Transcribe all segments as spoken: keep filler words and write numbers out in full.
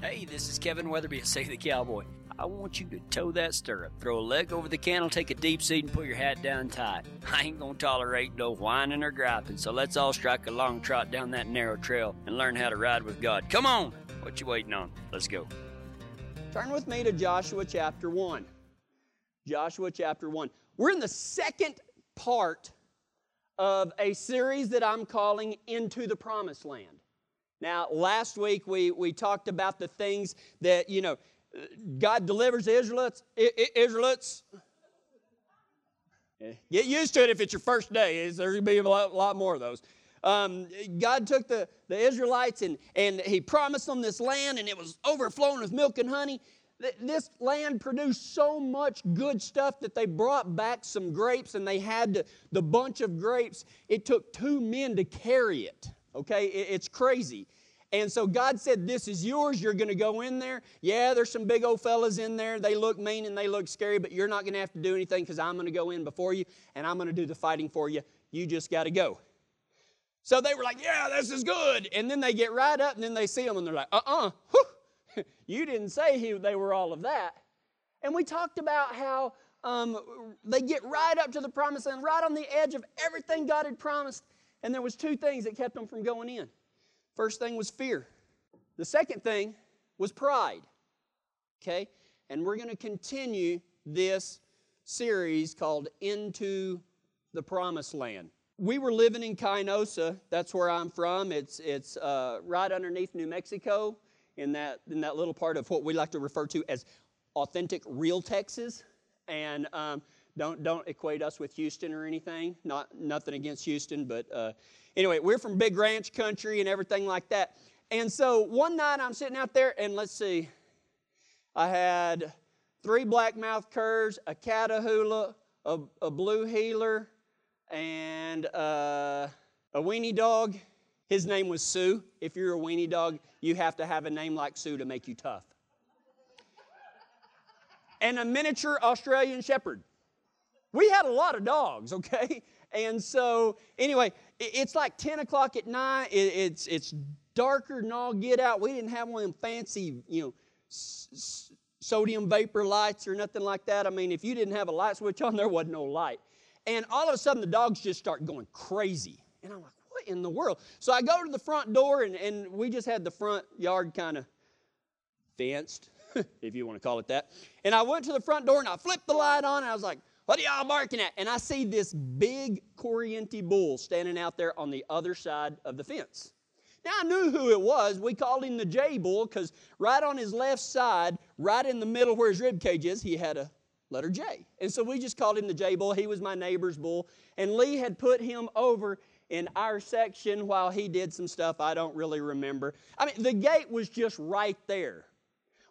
Hey, this is Kevin Weatherby at Save the Cowboy. I want you to toe that stirrup, throw a leg over the candle, take a deep seat, and put your hat down tight. I ain't gonna tolerate no whining or griping, so let's all strike a long trot down that narrow trail and learn how to ride with God. Come on! What you waiting on? Let's go. Turn with me to Joshua chapter one. Joshua chapter one. We're in the second part of a series that I'm calling Into the Promised Land. Now, last week we, we talked about the things that, you know, God delivers the Israelites. I, I, Israelites. Get used to it if it's your first day. There's going to be a lot, lot more of those. Um, God took the, the Israelites and, and He promised them this land, and it was overflowing with milk and honey. This land produced so much good stuff that they brought back some grapes, and they had to, the bunch of grapes. It took two men to carry it. Okay, it's crazy. And so God said, this is yours. You're going to go in there. Yeah, there's some big old fellas in there. They look mean and they look scary, but you're not going to have to do anything because I'm going to go in before you and I'm going to do the fighting for you. You just got to go. So they were like, yeah, this is good. And then they get right up and then they see them and they're like, uh-uh, whew, you didn't say he, they were all of that. And we talked about how um, they get right up to the promised land, right on the edge of everything God had promised. And there was two things that kept them from going in. First thing was fear. The second thing was pride. Okay? And we're going to continue this series called Into the Promised Land. We were living in Kainosa. That's where I'm from. It's it's uh, right underneath New Mexico in that in that little part of what we like to refer to as authentic, real Texas. And um, Don't don't equate us with Houston or anything. Not nothing against Houston, but uh, anyway, we're from Big Ranch country and everything like that. And so one night I'm sitting out there, and let's see, I had three blackmouth curs, a catahoula, a, a blue heeler, and uh, a weenie dog. His name was Sue. If you're a weenie dog, you have to have a name like Sue to make you tough. And a miniature Australian Shepherd. We had a lot of dogs, okay? And so, anyway, it's like ten o'clock at night. It's it's darker than all get out. We didn't have one of them fancy, you know, s- s- sodium vapor lights or nothing like that. I mean, if you didn't have a light switch on, there wasn't no light. And all of a sudden, the dogs just start going crazy. And I'm like, what in the world? So I go to the front door, and, and we just had the front yard kind of fenced, if you want to call it that. And I went to the front door, and I flipped the light on, and I was like, what are y'all barking at? And I see this big Corriente bull standing out there on the other side of the fence. Now, I knew who it was. We called him the J-bull because right on his left side, right in the middle where his rib cage is, he had a letter J. And so we just called him the J-bull. He was my neighbor's bull. And Lee had put him over in our section while he did some stuff I don't really remember. I mean, the gate was just right there.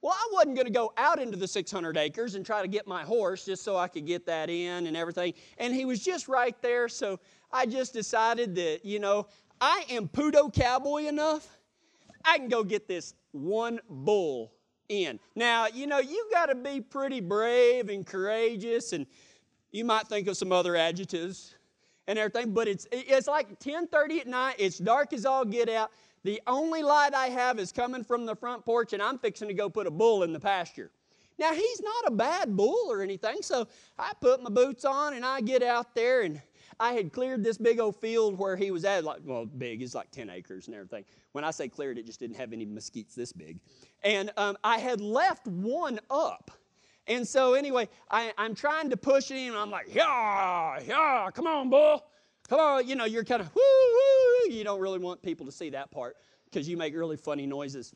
Well, I wasn't going to go out into the six hundred acres and try to get my horse just so I could get that in and everything. And he was just right there, so I just decided that, you know, I am Pudo Cowboy enough. I can go get this one bull in. Now, you know, you got to be pretty brave and courageous, and you might think of some other adjectives and everything, but it's it's like ten thirty at night. It's dark as all get out. The only light I have is coming from the front porch, and I'm fixing to go put a bull in the pasture. Now, he's not a bad bull or anything, so I put my boots on, and I get out there, and I had cleared this big old field where he was at. Like, well, big is like ten acres and everything. When I say cleared, it just didn't have any mesquites this big. And um, I had left one up. And so, anyway, I, I'm trying to push him, and I'm like, yeah, yeah, come on, bull. Come on, you know, you're kind of, woo, woo. You don't really want people to see that part because you make really funny noises.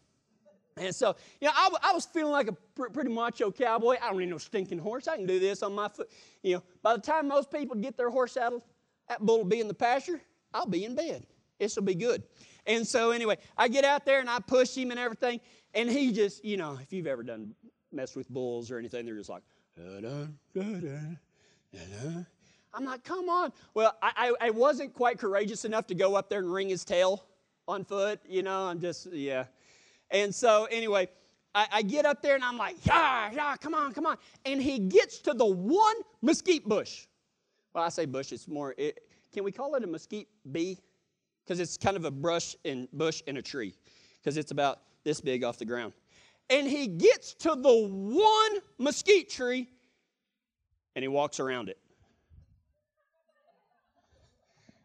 And so, you know, I, w- I was feeling like a pr- pretty macho cowboy. I don't need no stinking horse. I can do this on my foot. You know, by the time most people get their horse saddled, that bull will be in the pasture. I'll be in bed. This will be good. And so, anyway, I get out there and I push him and everything. And he just, you know, if you've ever done messed with bulls or anything, they're just like, da-da, da-da, da-da. I'm like, come on. Well, I, I, I wasn't quite courageous enough to go up there and wring his tail on foot. You know, I'm just, yeah. And so, anyway, I, I get up there, and I'm like, yeah, yeah, come on, come on. And he gets to the one mesquite bush. Well, I say bush. It's more, it, can we call it a mesquite bee? Because it's kind of a brush and bush and a tree because it's about this big off the ground. and he gets to the one mesquite tree, and he walks around it.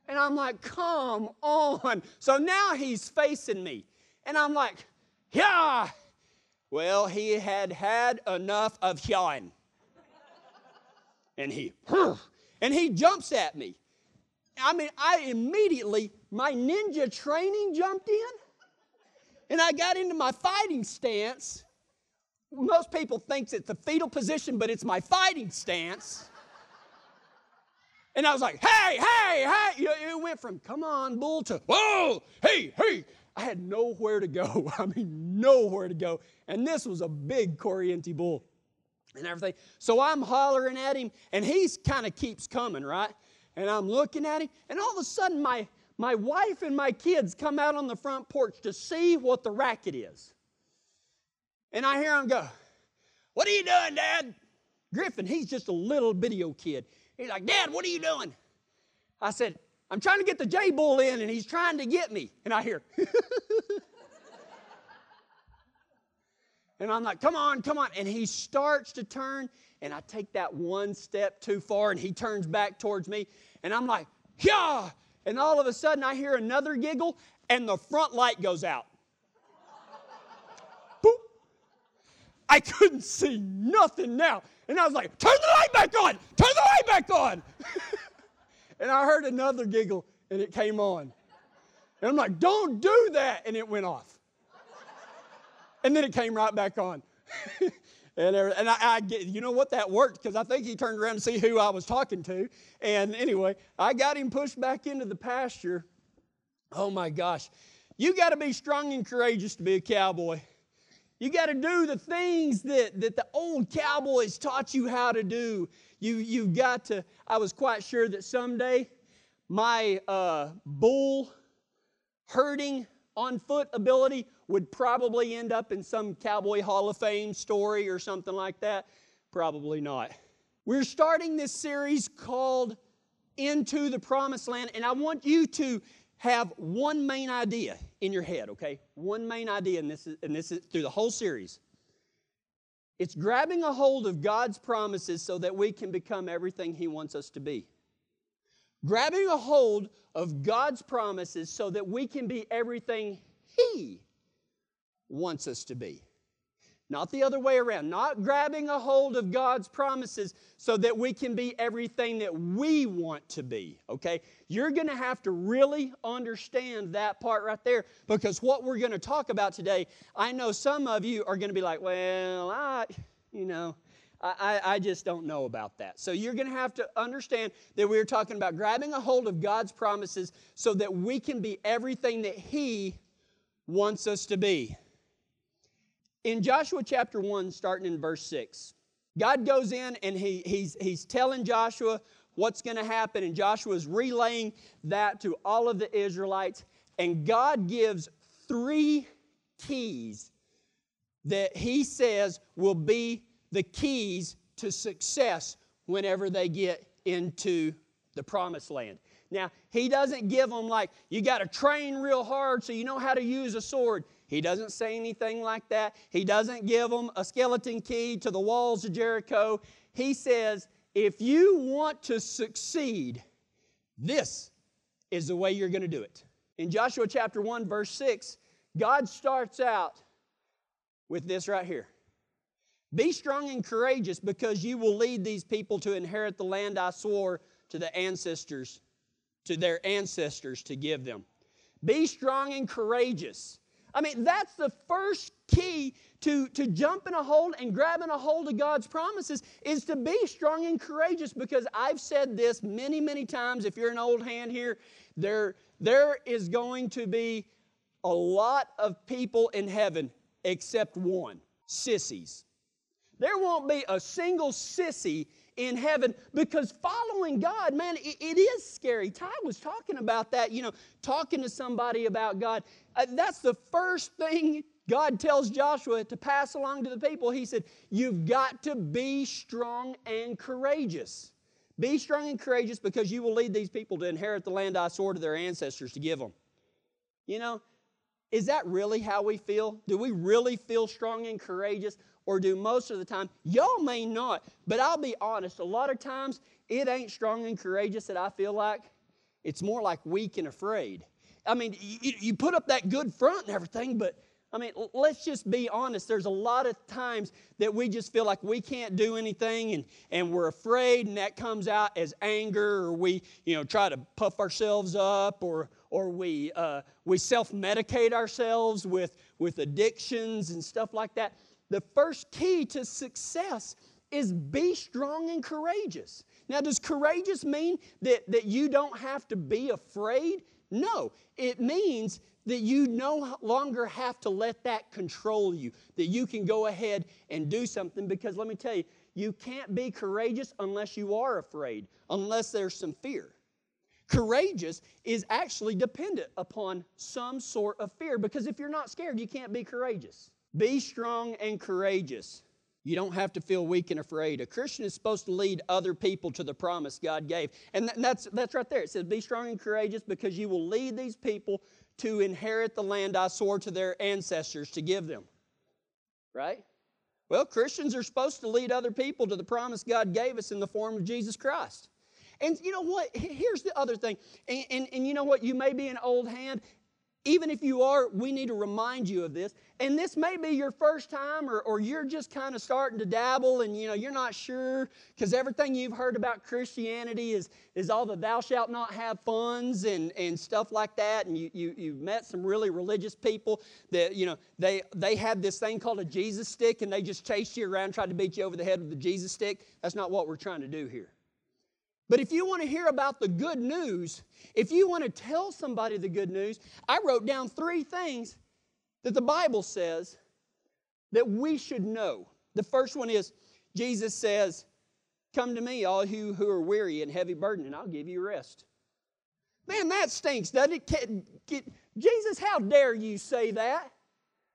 And I'm like, come on. So now he's facing me. And I'm like, yeah. Well, he had had enough of yawing. And he, and he jumps at me. I mean, I immediately, my ninja training jumped in. And I got into my fighting stance. Most people think it's the fetal position, but it's my fighting stance. And I was like, hey, hey, hey. You know, it went from, come on, bull, to, whoa, hey, hey. I had nowhere to go. I mean, nowhere to go. And this was a big Corriente bull and everything. So I'm hollering at him, and he kind of keeps coming, right? And I'm looking at him, and all of a sudden my, my wife and my kids come out on the front porch to see what the racket is. And I hear him go, what are you doing, Dad? Griffin, he's just a little video kid. He's like, Dad, what are you doing? I said, I'm trying to get the J-bull in, and he's trying to get me. And I hear, and I'm like, come on, come on. And he starts to turn, and I take that one step too far, and he turns back towards me. And I'm like, yeah. And all of a sudden, I hear another giggle, and the front light goes out. Boop. I couldn't see nothing now. And I was like, turn the light back on! Turn the light back on! And I heard another giggle, and it came on. And I'm like, don't do that! And it went off. And then it came right back on. and and I, I get, you know what? That worked, because I think he turned around to see who I was talking to. And anyway, I got him pushed back into the pasture. Oh, my gosh. You got to be strong and courageous to be a cowboy. You got to do the things that, that the old cowboys taught you how to do. You, you've got to, I was quite sure that someday my uh, bull herding on foot ability would probably end up in some Cowboy Hall of Fame story or something like that. Probably not. We're starting this series called Into the Promised Land, and I want you to have one main idea in your head, okay? One main idea, and this is, and this is through the whole series. It's grabbing a hold of God's promises so that we can become everything He wants us to be. Grabbing a hold of God's promises so that we can be everything He wants us to be. Not the other way around. Not grabbing a hold of God's promises so that we can be everything that we want to be, okay? You're going to have to really understand that part right there, because what we're going to talk about today, I know some of you are going to be like, well, I, you know, I, I just don't know about that. So you're going to have to understand that we're talking about grabbing a hold of God's promises so that we can be everything that He wants us to be. In Joshua chapter one, starting in verse six, God goes in and he, he's, he's telling Joshua what's going to happen, and Joshua's relaying that to all of the Israelites, and God gives three keys that He says will be the keys to success whenever they get into the Promised Land. Now, He doesn't give them like, you got to train real hard so you know how to use a sword. He doesn't say anything like that. He doesn't give them a skeleton key to the walls of Jericho. He says, if you want to succeed, this is the way you're going to do it. In Joshua chapter one, verse six, God starts out with this right here. Be strong and courageous, because you will lead these people to inherit the land I swore to the ancestors, to their ancestors to give them. Be strong and courageous. I mean, that's the first key to, to jumping a hold and grabbing a hold of God's promises, is to be strong and courageous, because I've said this many, many times. If you're an old hand here, there, there is going to be a lot of people in heaven except one, sissies. There won't be a single sissy in heaven, because following God, man, it, it is scary. Ty was talking about that, you know, talking to somebody about God. Uh, that's the first thing God tells Joshua to pass along to the people. He said, you've got to be strong and courageous. Be strong and courageous, because you will lead these people to inherit the land I swore to their ancestors to give them. You know, Is that really how we feel? Do we really feel strong and courageous? Or do most of the time? Y'all may not, but I'll be honest. A lot of times, it ain't strong and courageous that I feel like. It's more like weak and afraid. I mean, you, you put up that good front and everything, but I mean, let's just be honest. There's a lot of times that we just feel like we can't do anything and, and we're afraid, and that comes out as anger, or we, you know, try to puff ourselves up, or or we uh, we self-medicate ourselves with, with addictions and stuff like that. The first key to success is be strong and courageous. Now, does courageous mean that, that you don't have to be afraid? No, it means that you no longer have to let that control you, that you can go ahead and do something, because let me tell you, you can't be courageous unless you are afraid, unless there's some fear. Courageous is actually dependent upon some sort of fear, because if you're not scared, you can't be courageous. Be strong and courageous. You don't have to feel weak and afraid. A Christian is supposed to lead other people to the promise God gave. And that's, that's right there. It says, be strong and courageous because you will lead these people to inherit the land I swore to their ancestors to give them. Right? Well, Christians are supposed to lead other people to the promise God gave us in the form of Jesus Christ. And you know what? Here's the other thing. And, and, and you know what? You may be an old hand. Even if you are, we need to remind you of this. And this may be your first time, or, or you're just kind of starting to dabble, and you know, you're not sure, because everything you've heard about Christianity is, is all the thou shalt not have funs and, and stuff like that. And you, you, you've met some really religious people that, you know, they, they had this thing called a Jesus stick, and they just chased you around, tried to beat you over the head with the Jesus stick. That's not what we're trying to do here. But if you want to hear about the good news, if you want to tell somebody the good news, I wrote down three things that the Bible says that we should know. The first one is, Jesus says, come to me, all you who are weary and heavy burdened, and I'll give you rest. Man, that stinks, doesn't it? Get, get, Jesus, how dare you say that?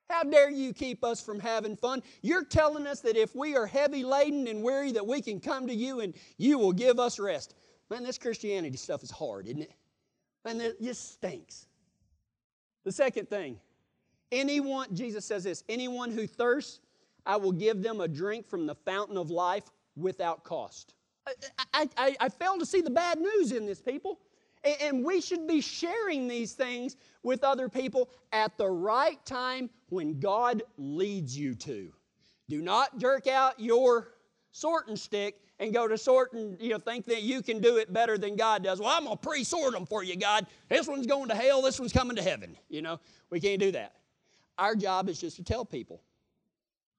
How dare you keep us from having fun? You're telling us that if we are heavy laden and weary that we can come to you and you will give us rest. Man, this Christianity stuff is hard, isn't it? Man, it just stinks. The second thing, anyone, Jesus says this, anyone who thirsts, I will give them a drink from the fountain of life without cost. I, I, I, I fail to see the bad news in this, people. And, and we should be sharing these things with other people at the right time when God leads you to. Do not jerk out your sorting stick and go to sorting, you know, think that you can do it better than God does. Well, I'm going to pre-sort them for you, God. This one's going to hell. This one's coming to heaven. You know, we can't do that. Our job is just to tell people.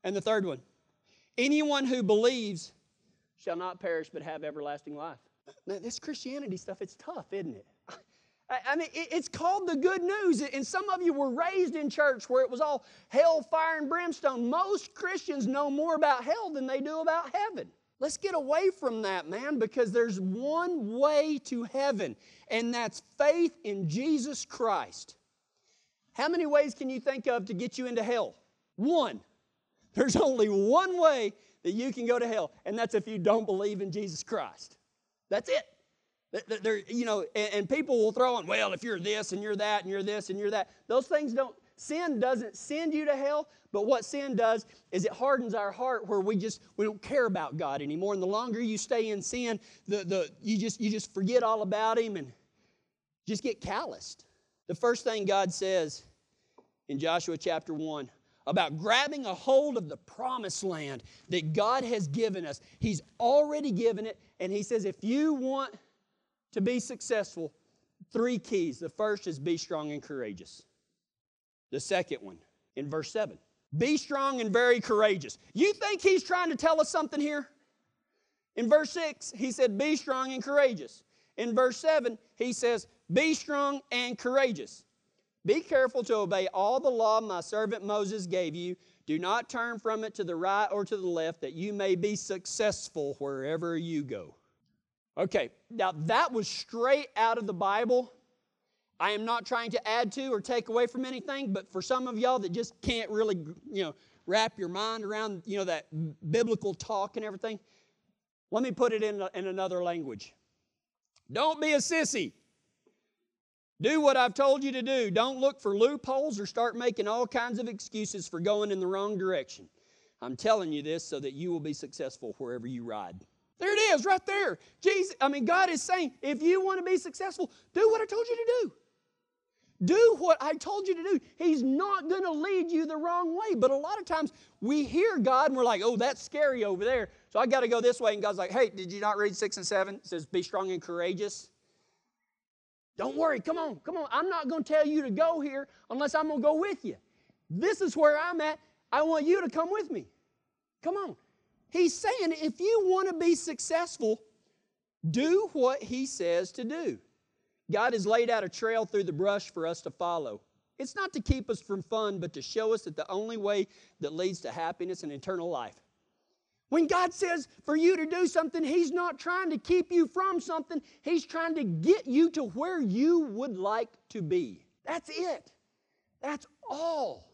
And the third one, anyone who believes shall not perish but have everlasting life. Now, this Christianity stuff, it's tough, isn't it? I mean, it's called the good news. And some of you were raised in church where it was all hell, fire, and brimstone. Most Christians know more about hell than they do about heaven. Let's get away from that, man, because there's one way to heaven, and that's faith in Jesus Christ. How many ways can you think of to get you into hell? One. There's only one way that you can go to hell, and that's if you don't believe in Jesus Christ. That's it. They're, you know, and people will throw in, well, if you're this and you're that and you're this and you're that. Those things don't, sin doesn't send you to hell, but what sin does is it hardens our heart where we just, we don't care about God anymore. And the longer you stay in sin, the, the, you just, you just forget all about Him and just get calloused. The first thing God says in Joshua chapter one about grabbing a hold of the promised land that God has given us. He's already given it, and He says, if you want to be successful, three keys. The first is be strong and courageous. The second one, in verse seven, be strong and very courageous. You think He's trying to tell us something here? In verse six, He said, be strong and courageous. In verse seven, He says, be strong and courageous. Be careful to obey all the law my servant Moses gave you. Do not turn from it to the right or to the left, that you may be successful wherever you go. Okay, now that was straight out of the Bible. I am not trying to add to or take away from anything, but for some of y'all that just can't really, you know, wrap your mind around, you know, that biblical talk and everything, let me put it in, in another language. Don't be a sissy. Do what I've told you to do. Don't look for loopholes or start making all kinds of excuses for going in the wrong direction. I'm telling you this so that you will be successful wherever you ride. There it is, right there. Jesus, I mean, God is saying, if you want to be successful, do what I told you to do. Do what I told you to do. He's not going to lead you the wrong way. But a lot of times we hear God and we're like, oh, that's scary over there, so I got to go this way. And God's like, hey, did you not read six and seven? It says, be strong and courageous. Don't worry. Come on. Come on. I'm not going to tell you to go here unless I'm going to go with you. This is where I'm at. I want you to come with me. Come on. He's saying if you want to be successful, do what He says to do. God has laid out a trail through the brush for us to follow. It's not to keep us from fun, but to show us that the only way that leads to happiness and eternal life. When God says for you to do something, He's not trying to keep you from something. He's trying to get you to where you would like to be. That's it. That's all.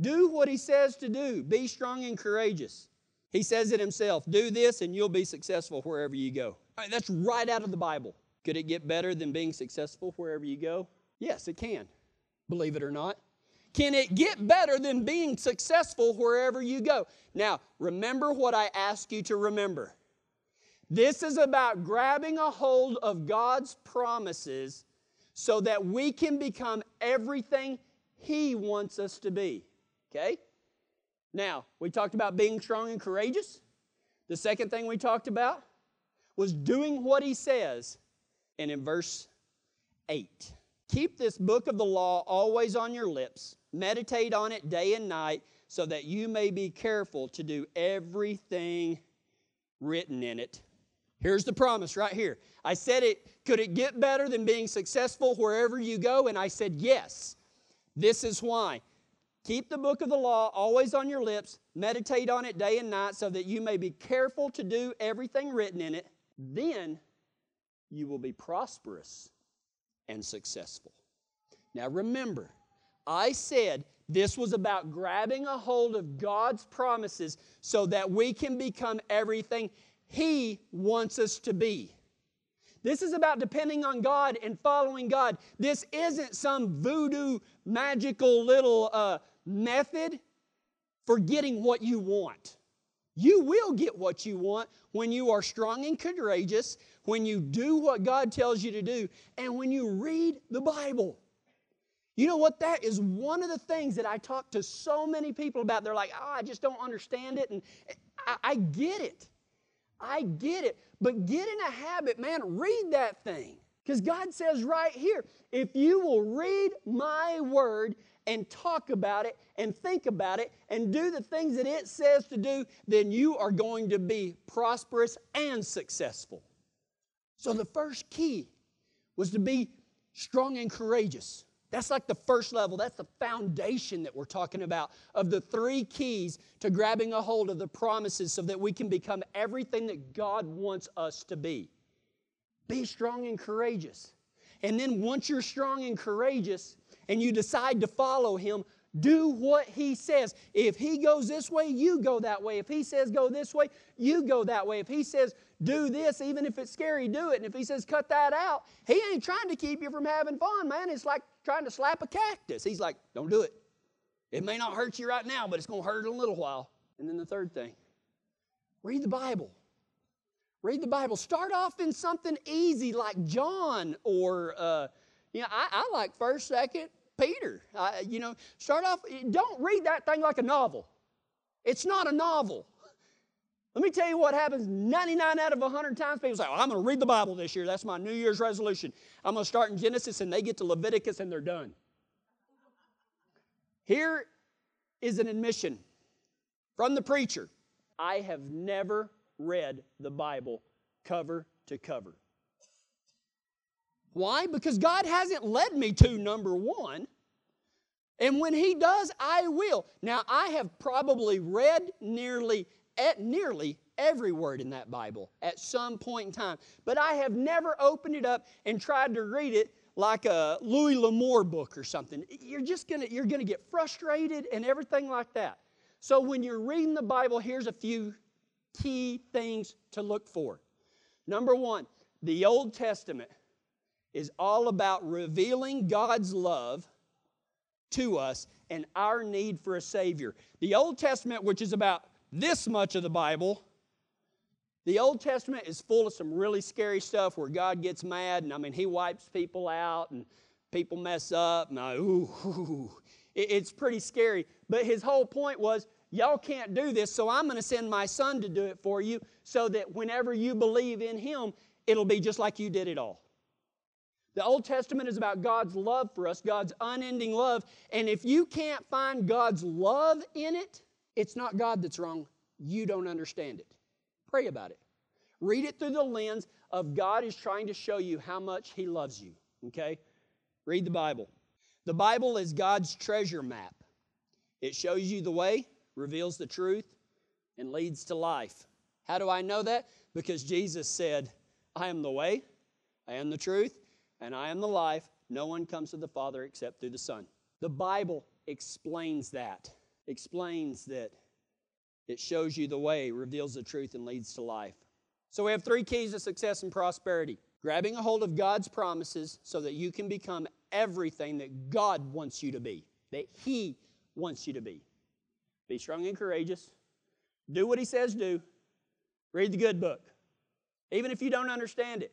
Do what He says to do. Be strong and courageous. He says it Himself. Do this and you'll be successful wherever you go. All right, that's right out of the Bible. Could it get better than being successful wherever you go? Yes, it can. Believe it or not. Can it get better than being successful wherever you go? Now, remember what I ask you to remember. This is about grabbing a hold of God's promises so that we can become everything He wants us to be. Okay? Now, we talked about being strong and courageous. The second thing we talked about was doing what He says. And in verse eight, keep this book of the law always on your lips. Meditate on it day and night so that you may be careful to do everything written in it. Here's the promise right here. I said it, could it get better than being successful wherever you go? And I said yes. This is why. Keep the book of the law always on your lips. Meditate on it day and night so that you may be careful to do everything written in it. Then you will be prosperous and successful. Now remember, I said this was about grabbing a hold of God's promises so that we can become everything He wants us to be. This is about depending on God and following God. This isn't some voodoo, magical little uh, method for getting what you want. You will get what you want when you are strong and courageous, when you do what God tells you to do, and when you read the Bible. You know what? That is one of the things that I talk to so many people about. They're like, oh, I just don't understand it. And I, I get it. I get it. But get in a habit, man. Read that thing. Because God says right here, if you will read my word and talk about it and think about it and do the things that it says to do, then you are going to be prosperous and successful. So the first key was to be strong and courageous. That's like the first level. That's the foundation that we're talking about of the three keys to grabbing a hold of the promises so that we can become everything that God wants us to be. Be strong and courageous. And then once you're strong and courageous and you decide to follow Him, do what He says. If He goes this way, you go that way. If He says go this way, you go that way. If He says do this, even if it's scary, do it. And if He says cut that out, He ain't trying to keep you from having fun, man. It's like trying to slap a cactus. He's like, don't do it. It may not hurt you right now, but it's going to hurt in a little while. And then the third thing, read the Bible. Read the Bible. Start off in something easy like John or, uh, you know, I, I like first, second, Peter. I, you know, start off, don't read that thing like a novel. It's not a novel. Let me tell you what happens ninety-nine out of one hundred times. People say, well, I'm going to read the Bible this year. That's my New Year's resolution. I'm going to start in Genesis, and they get to Leviticus, and they're done. Here is an admission from the preacher. I have never read the Bible cover to cover. Why? Because God hasn't led me to, number one. And when He does, I will. Now, I have probably read nearly at nearly every word in that Bible at some point in time. But I have never opened it up and tried to read it like a Louis L'Amour book or something. You're just going to you're going to get frustrated and everything like that. So when you're reading the Bible, here's a few key things to look for. Number one, the Old Testament is all about revealing God's love to us and our need for a Savior. The Old Testament, which is about this much of the Bible, the Old Testament is full of some really scary stuff where God gets mad, and I mean, He wipes people out, and people mess up, and I, ooh, ooh. It, it's pretty scary. But His whole point was, y'all can't do this, so I'm going to send my Son to do it for you so that whenever you believe in Him, it'll be just like you did it all. The Old Testament is about God's love for us, God's unending love, and if you can't find God's love in it, it's not God that's wrong. You don't understand it. Pray about it. Read it through the lens of God is trying to show you how much He loves you, okay? Read the Bible. The Bible is God's treasure map. It shows you the way, reveals the truth, and leads to life. How do I know that? Because Jesus said, I am the way, I am the truth, and I am the life. No one comes to the Father except through the Son. The Bible explains that. Explains that it shows you the way, reveals the truth, and leads to life. So we have three keys to success and prosperity. Grabbing a hold of God's promises so that you can become everything that God wants you to be, that He wants you to be. Be strong and courageous. Do what He says do. Read the good book. Even if you don't understand it,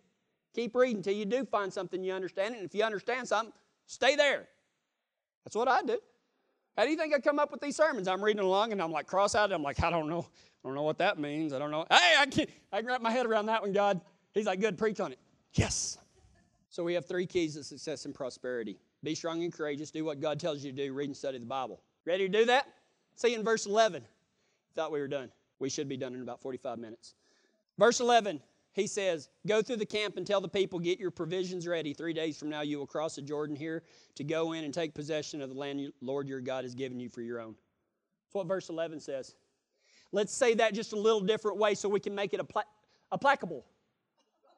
keep reading until you do find something you understand. And if you understand something, stay there. That's what I do. How do you think I come up with these sermons? I'm reading along and I'm like cross out. I'm like, I don't know. I don't know what that means. I don't know. Hey, I can, I can wrap my head around that one, God. He's like, good, preach on it. Yes. So we have three keys to success and prosperity. Be strong and courageous. Do what God tells you to do. Read and study the Bible. Ready to do that? See in verse eleven. Thought we were done. We should be done in about forty-five minutes. Verse eleven, he says, go through the camp and tell the people, get your provisions ready. Three days from now you will cross the Jordan here to go in and take possession of the land the Lord your God has given you for your own. That's what verse eleven says. Let's say that just a little different way so we can make it appla- applicable.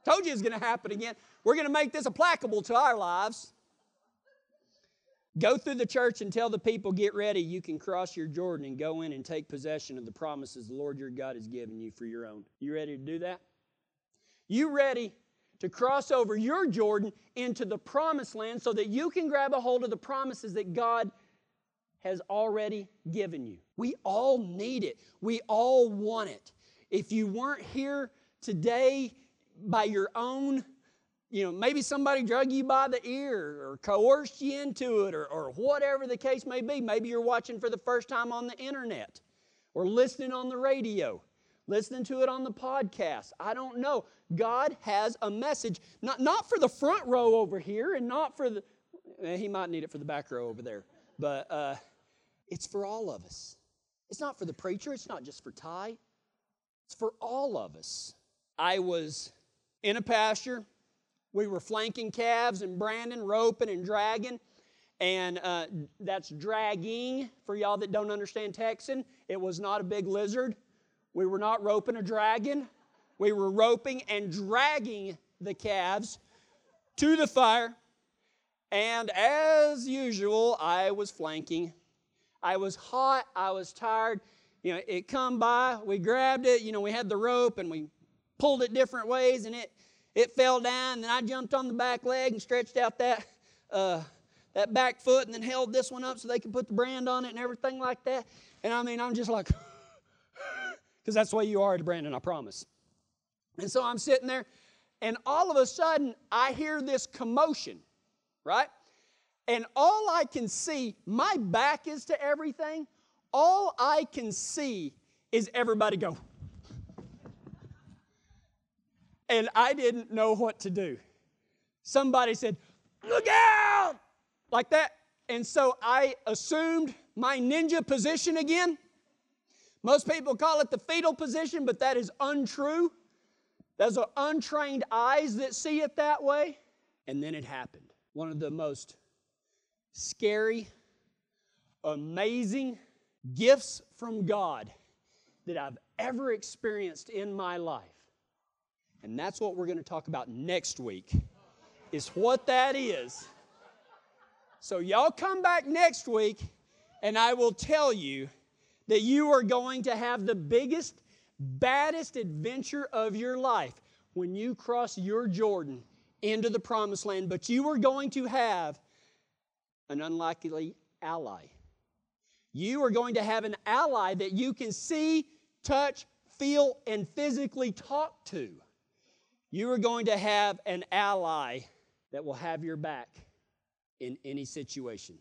Told you it's going to happen again. We're going to make this applicable to our lives. Go through the church and tell the people, get ready. You can cross your Jordan and go in and take possession of the promises the Lord your God has given you for your own. You ready to do that? You ready to cross over your Jordan into the promised land so that you can grab a hold of the promises that God has already given you? We all need it. We all want it. If you weren't here today, by your own, you know, maybe somebody drug you by the ear or coerced you into it or, or whatever the case may be. Maybe you're watching for the first time on the internet or listening on the radio, listening to it on the podcast. I don't know. God has a message, not, not for the front row over here and not for the, He might need it for the back row over there, but uh, it's for all of us. It's not for the preacher. It's not just for Ty. It's for all of us. I was in a pasture, we were flanking calves and branding, roping and dragging, and uh, that's dragging. For y'all that don't understand Texan, it was not a big lizard. We were not roping a dragon. We were roping and dragging the calves to the fire, and as usual, I was flanking. I was hot, I was tired. You know, it come by, we grabbed it, you know, we had the rope, and we pulled it different ways, and it, it fell down, and then I jumped on the back leg and stretched out that, uh, that back foot and then held this one up so they could put the brand on it and everything like that. And I mean, I'm just like, because that's the way you are to Brandon, I promise. And so I'm sitting there, and all of a sudden, I hear this commotion, right? And all I can see, my back is to everything, all I can see is everybody go. And I didn't know what to do. Somebody said, look out! Like that. And so I assumed my ninja position again. Most people call it the fetal position, but that is untrue. Those are untrained eyes that see it that way. And then it happened. One of the most scary, amazing gifts from God that I've ever experienced in my life. And that's what we're going to talk about next week, is what that is. So y'all come back next week, and I will tell you that you are going to have the biggest, baddest adventure of your life when you cross your Jordan into the Promised Land, but you are going to have an unlikely ally. You are going to have an ally that you can see, touch, feel, and physically talk to. You are going to have an ally that will have your back in any situation.